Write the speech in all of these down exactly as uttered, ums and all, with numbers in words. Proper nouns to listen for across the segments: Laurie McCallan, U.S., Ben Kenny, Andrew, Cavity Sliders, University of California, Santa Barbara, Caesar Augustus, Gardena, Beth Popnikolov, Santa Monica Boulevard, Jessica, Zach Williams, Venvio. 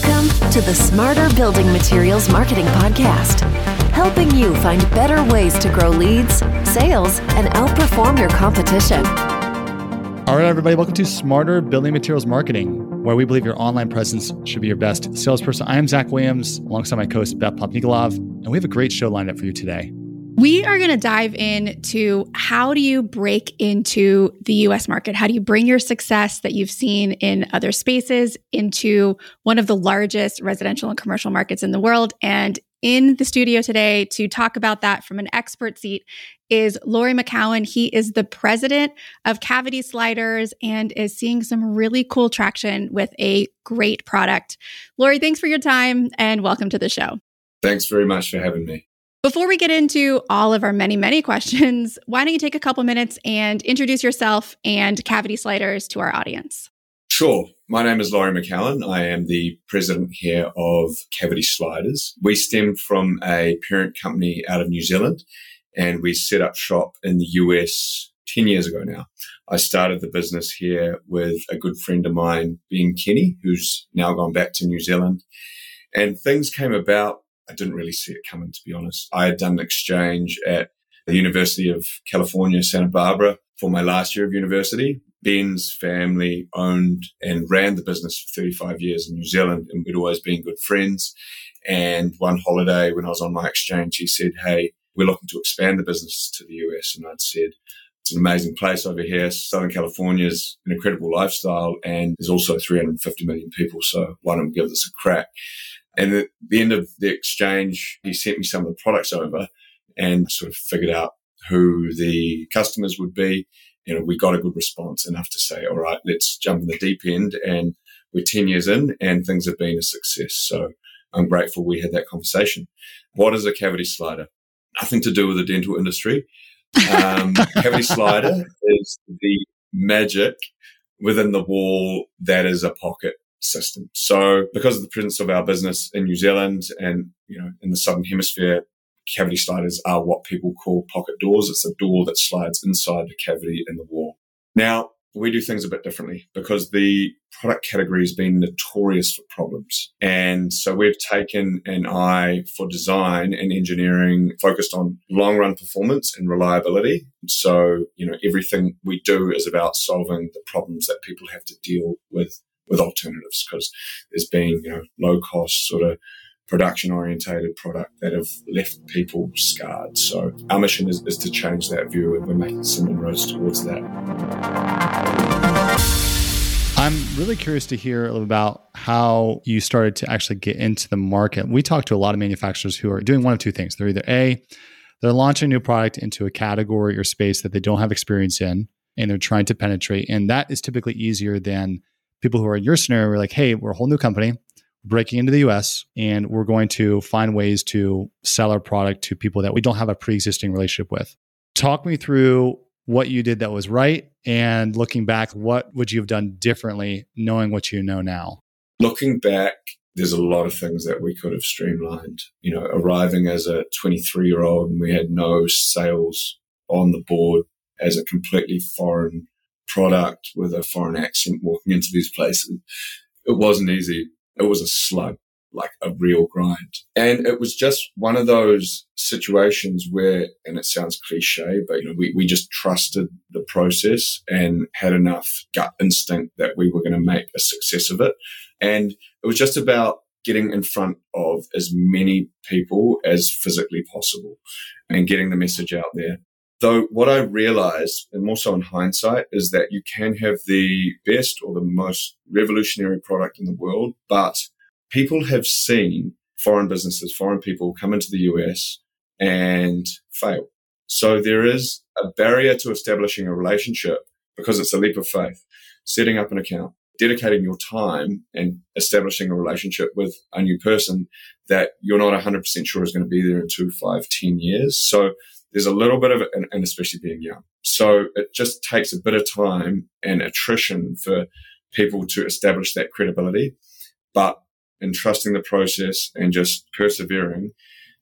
Welcome to the Smarter Building Materials Marketing Podcast, helping you find better ways to grow leads, sales, and outperform your competition. All right, everybody, welcome to Smarter Building Materials Marketing, where we believe your online presence should be your best salesperson. I am Zach Williams, alongside my co-host, Beth Popnikolov, and we have a great show lined up for you today. We are going to dive into how do you break into the U S market? How do you bring your success that you've seen in other spaces into one of the largest residential and commercial markets in the world? And in the studio today to talk about that from an expert seat is Laurie McCallan. He is the president of Cavity Sliders and is seeing some really cool traction with a great product. Laurie, thanks for your time and welcome to the show. Thanks very much for having me. Before we get into all of our many, many questions, why don't you take a couple minutes and introduce yourself and Cavity Sliders to our audience? Sure. My name is Laurie McCallan. I am the president here of Cavity Sliders. We stemmed from a parent company out of New Zealand, and we set up shop in the U S ten years ago now. I started the business here with a good friend of mine, Ben Kenny, who's now gone back to New Zealand. And things came about I didn't really see it coming, to be honest. I had done an exchange at the University of California, Santa Barbara, for my last year of university. Ben's family owned and ran the business for thirty-five years in New Zealand, and we'd always been good friends. And one holiday when I was on my exchange, he said, hey, we're looking to expand the business to the U S. And I'd said, it's an amazing place over here. Southern California is an incredible lifestyle, and there's also three hundred fifty million people, so why don't we give this a crack? And at the end of the exchange, he sent me some of the products over and sort of figured out who the customers would be. You know, we got a good response enough to say, all right, let's jump in the deep end. And we're ten years in and things have been a success. So I'm grateful we had that conversation. What is a cavity slider? Nothing to do with the dental industry. Um, cavity slider is the magic within the wall that is a pocket system. So because of the presence of our business in New Zealand and, you know, in the Southern Hemisphere, cavity sliders are what people call pocket doors. It's a door that slides inside the cavity in the wall. Now, we do things a bit differently because the product category has been notorious for problems. And so we've taken an eye for design and engineering focused on long-run performance and reliability. So, you know, everything we do is about solving the problems that people have to deal with with alternatives, because there's been, you know, low cost sort of production orientated product that have left people scarred. So our mission is, is to change that view, and we're making some inroads towards that. I'm really curious to hear about how you started to actually get into the market. We talk to a lot of manufacturers who are doing one of two things. They're either A, they're launching a new product into a category or space that they don't have experience in, and they're trying to penetrate. And that is typically easier than people who are in your scenario are like, hey, we're a whole new company breaking into the U S and we're going to find ways to sell our product to people that we don't have a pre-existing relationship with. Talk me through what you did that was right. And looking back, what would you have done differently knowing what you know now? Looking back, there's a lot of things that we could have streamlined. You know, arriving as a twenty-three-year-old and we had no sales on the board as a completely foreign product with a foreign accent walking into these places. It wasn't easy. It was a slug, like a real grind. And it was just one of those situations where, and it sounds cliche, but you know, we, we just trusted the process and had enough gut instinct that we were going to make a success of it. And it was just about getting in front of as many people as physically possible and getting the message out there. Though what I realized, and more so in hindsight, is that you can have the best or the most revolutionary product in the world, but people have seen foreign businesses, foreign people come into the U S and fail. So there is a barrier to establishing a relationship because it's a leap of faith, setting up an account, dedicating your time and establishing a relationship with a new person that you're not one hundred percent sure is going to be there in two, five, ten years. So there's a little bit of it, and especially being young. So it just takes a bit of time and attrition for people to establish that credibility. But in trusting the process and just persevering,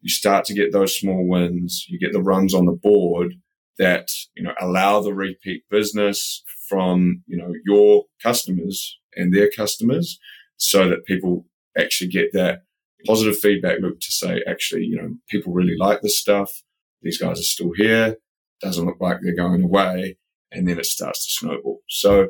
you start to get those small wins. You get the runs on the board that, you know, allow the repeat business from, you know, your customers and their customers so that people actually get that positive feedback loop to say, actually, you know, people really like this stuff. These guys are still here. Doesn't look like they're going away. And then it starts to snowball. So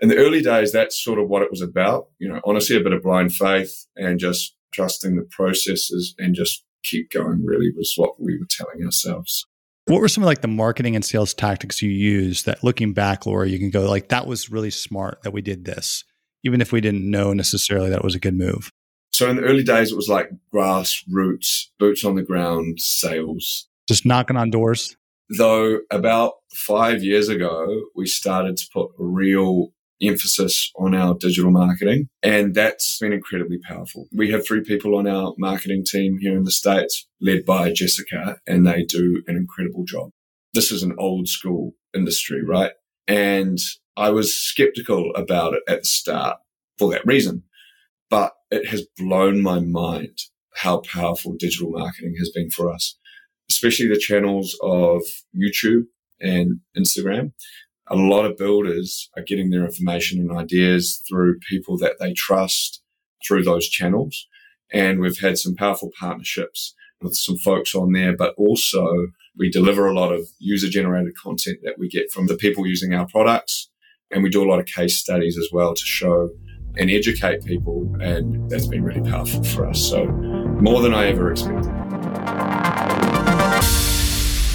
in the early days, that's sort of what it was about. You know, honestly, a bit of blind faith and just trusting the processes and just keep going really was what we were telling ourselves. What were some of like the marketing and sales tactics you used that looking back, Laurie, you can go like, that was really smart that we did this, even if we didn't know necessarily that it was a good move? So in the early days, it was like grassroots, boots on the ground sales. Just knocking on doors. Though about five years ago, we started to put a real emphasis on our digital marketing, and that's been incredibly powerful. We have three people on our marketing team here in the States, led by Jessica, and they do an incredible job. This is an old school industry, right? And I was skeptical about it at the start for that reason, but it has blown my mind how powerful digital marketing has been for us, especially the channels of YouTube and Instagram. A lot of builders are getting their information and ideas through people that they trust through those channels. And we've had some powerful partnerships with some folks on there, but also we deliver a lot of user-generated content that we get from the people using our products. And we do a lot of case studies as well to show and educate people. And that's been really powerful for us. So more than I ever expected.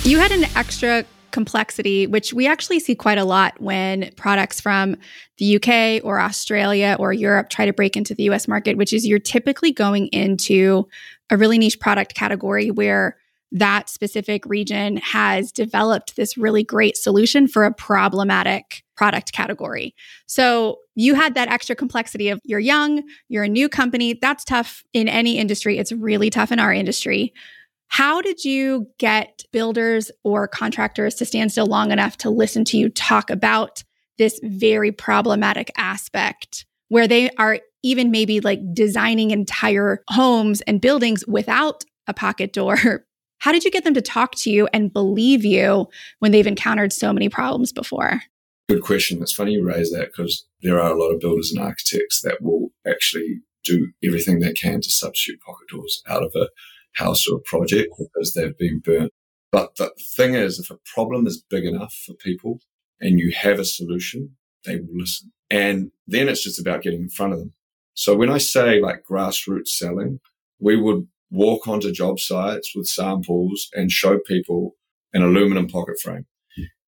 You had an extra complexity, which we actually see quite a lot when products from the U K or Australia or Europe try to break into the U S market, which is you're typically going into a really niche product category where that specific region has developed this really great solution for a problematic product category. So you had that extra complexity of you're young, you're a new company. That's tough in any industry. It's really tough in our industry. How did you get builders or contractors to stand still long enough to listen to you talk about this very problematic aspect where they are even maybe like designing entire homes and buildings without a pocket door? How did you get them to talk to you and believe you when they've encountered so many problems before? Good question. It's funny you raise that because there are a lot of builders and architects that will actually do everything they can to substitute pocket doors out of it. House or project because they've been burnt. But the thing is, if a problem is big enough for people and you have a solution, they will listen. And then it's just about getting in front of them. So when I say like grassroots selling, we would walk onto job sites with samples and show people an aluminum pocket frame.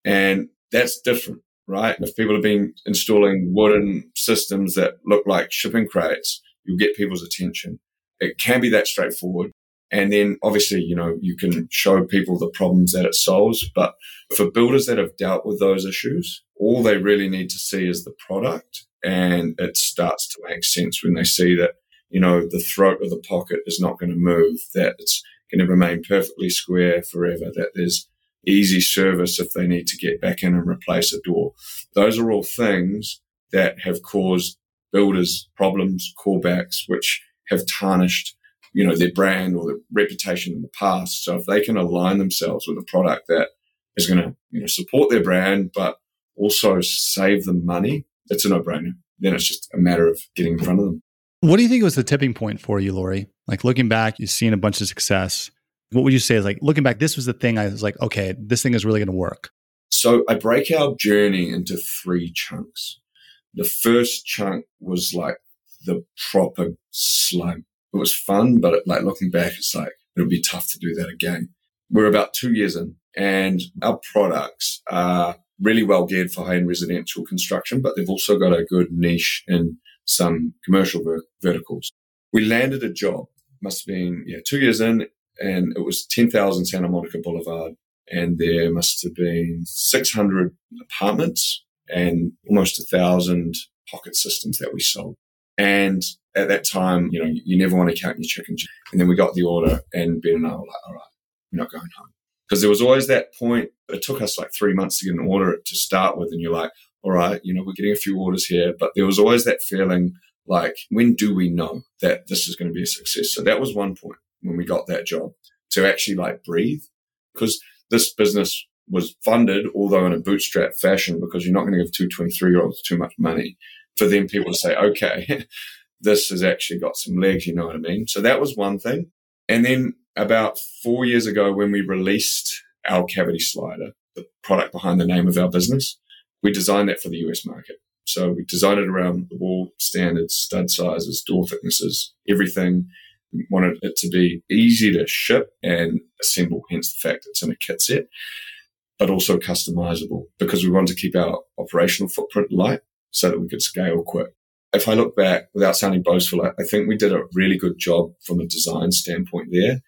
And that's different, right? If people have been installing wooden systems that look like shipping crates, you'll get people's attention. It can be that straightforward. And then obviously, you know, you can show people the problems that it solves. But for builders that have dealt with those issues, all they really need to see is the product. And it starts to make sense when they see that, you know, the throat of the pocket is not going to move, that it's going to remain perfectly square forever, that there's easy service if they need to get back in and replace a door. Those are all things that have caused builders problems, callbacks, which have tarnished, you know, their brand or the reputation in the past. So if they can align themselves with a product that is going to, you know, support their brand, but also save them money, it's a no-brainer. Then it's just a matter of getting in front of them. What do you think was the tipping point for you, Laurie? Like looking back, you've seen a bunch of success. What would you say is like, looking back, this was the thing I was like, okay, this thing is really going to work. So I break our journey into three chunks. The first chunk was like the proper slug. It was fun, but it, like looking back, it's like, it would be tough to do that again. We're about two years in and our products are really well geared for high-end residential construction, but they've also got a good niche in some commercial ver- verticals. We landed a job, must have been yeah, two years in, and it was ten thousand Santa Monica Boulevard. And there must have been six hundred apartments and almost one thousand pocket systems that we sold. And at that time, you know, you never want to count your chicken. And then we got the order and Ben and I were like, all right, we're not going home. Because there was always that point. It took us like three months to get an order to start with. And you're like, all right, you know, we're getting a few orders here. But there was always that feeling like, when do we know that this is going to be a success? So that was one point when we got that job to actually like breathe. Because this business was funded, although in a bootstrap fashion, because you're not going to give two twenty-three-year-olds too much money for them people to say, okay, this has actually got some legs, you know what I mean? So that was one thing. And then about four years ago, when we released our Cavity Slider, the product behind the name of our business, we designed that for the U S market. So we designed it around the wall standards, stud sizes, door thicknesses, everything. We wanted it to be easy to ship and assemble, hence the fact it's in a kit set, but also customizable because we wanted to keep our operational footprint light so that we could scale quick. If I look back, without sounding boastful, I think we did a really good job from a design standpoint there.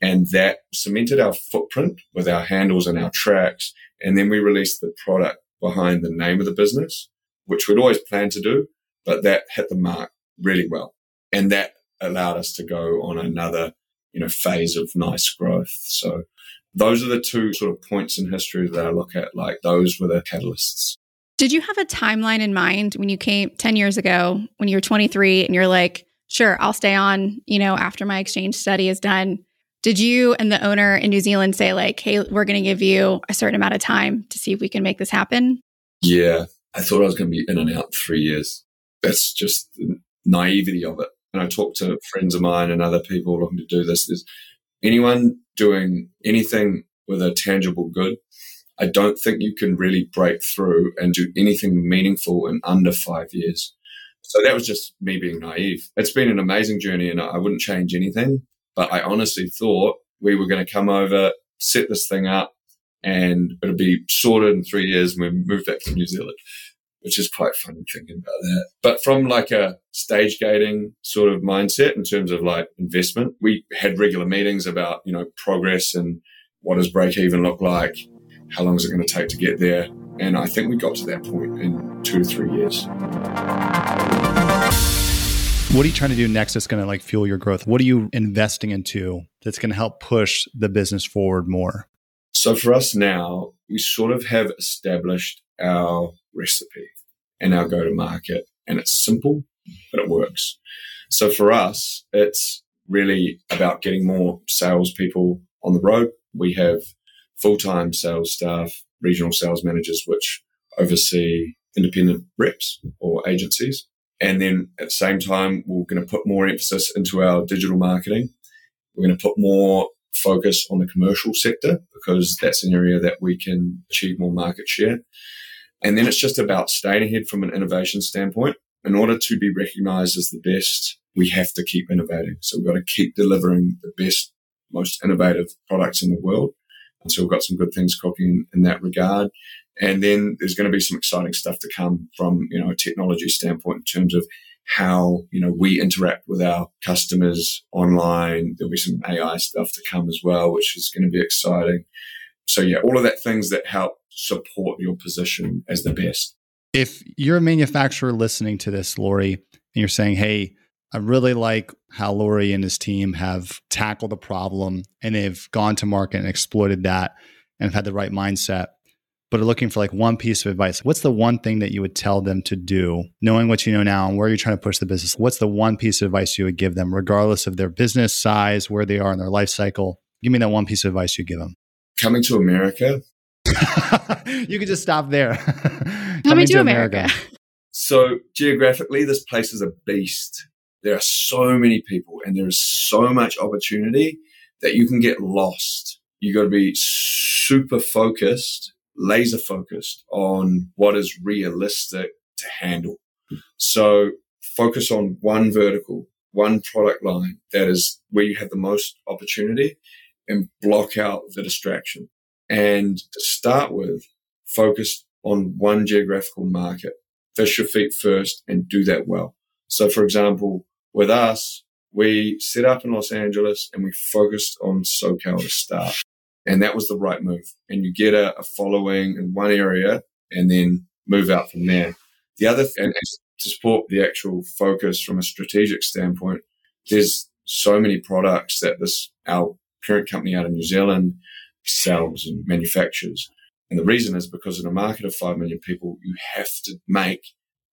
And that cemented our footprint with our handles and our tracks. And then we released the product behind the name of the business, which we'd always planned to do, but that hit the mark really well. And that allowed us to go on another, you know, phase of nice growth. So those are the two sort of points in history that I look at, like those were the catalysts. Did you have a timeline in mind when you came ten years ago, when you were twenty-three and you're like, sure, I'll stay on, you know, after my exchange study is done? Did you and the owner in New Zealand say like, hey, we're going to give you a certain amount of time to see if we can make this happen? Yeah, I thought I was going to be in and out three years. That's just the naivety of it. And I talked to friends of mine and other people looking to do this. There's anyone doing anything with a tangible good, I don't think you can really break through and do anything meaningful in under five years. So that was just me being naive. It's been an amazing journey and I wouldn't change anything. But I honestly thought we were going to come over, set this thing up, and it'll be sorted in three years when we move back to New Zealand, which is quite funny thinking about that. But from like a stage gating sort of mindset in terms of like investment, we had regular meetings about, you know, progress and what does break even look like, how long is it going to take to get there. And I think we got to that point in two to three years. What are you trying to do next that's going to like fuel your growth? What are you investing into that's going to help push the business forward more? So for us now, we sort of have established our recipe and our go-to-market, and it's simple, but it works. So for us, it's really about getting more salespeople on the road. We have full-time sales staff, regional sales managers, which oversee independent reps or agencies. And then at the same time, we're going to put more emphasis into our digital marketing. We're going to put more focus on the commercial sector because that's an area that we can achieve more market share. And then it's just about staying ahead from an innovation standpoint. In order to be recognized as the best, we have to keep innovating. So we've got to keep delivering the best, most innovative products in the world. And so we've got some good things cooking in that regard. And then there's going to be some exciting stuff to come from, you know, a technology standpoint in terms of how, you know, we interact with our customers online. There'll be some A I stuff to come as well, which is going to be exciting. So yeah, all of that things that help support your position as the best. If you're a manufacturer listening to this, Laurie, and you're saying, hey, I really like how Laurie and his team have tackled the problem and they've gone to market and exploited that and have had the right mindset, but are looking for like one piece of advice. What's the one thing that you would tell them to do, knowing what you know now and where you're trying to push the business? What's the one piece of advice you would give them, regardless of their business size, where they are in their life cycle? Give me that one piece of advice you give them. Coming to America. You could just stop there. Coming, Coming to, to America. America. So geographically, this place is a beast. There are so many people and there is so much opportunity that you can get lost. You got to be super focused, laser focused on what is realistic to handle. So focus on one vertical, one product line that is where you have the most opportunity and block out the distraction. And to start with, focus on one geographical market. Fish your feet first and do that well. So for example, with us, we set up in Los Angeles and we focused on SoCal to start. And that was the right move. And you get a, a following in one area and then move out from there. The other thing is to support the actual focus from a strategic standpoint. There's so many products that this, our parent company out of New Zealand sells and manufactures. And the reason is because in a market of five million people, you have to make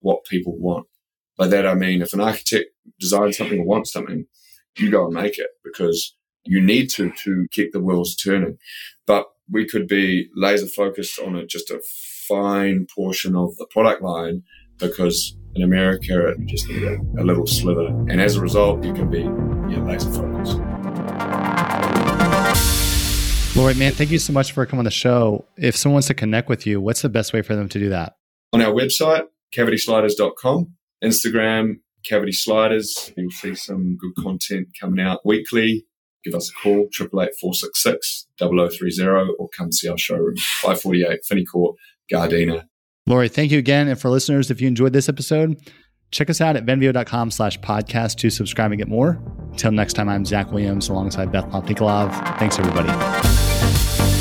what people want. By that, I mean, if an architect designs something or wants something, you go and make it because you need to, to keep the wheels turning. But we could be laser focused on a, just a fine portion of the product line, because in America, you just need a, a little sliver. And as a result, you can be you know, laser focused. Laurie, man, thank you so much for coming on the show. If someone wants to connect with you, what's the best way for them to do that? On our website, cavity sliders dot com, Instagram, Cavity Sliders. You'll see some good content coming out weekly. Give us a call, triple eight, four six six, double oh three oh, or come see our showroom, five forty-eight Finney Court, Gardena. Laurie, thank you again. And for listeners, if you enjoyed this episode, check us out at venvio dot com slash podcast to subscribe and get more. Until next time, I'm Zach Williams alongside Beth Popnikolov. Thanks, everybody.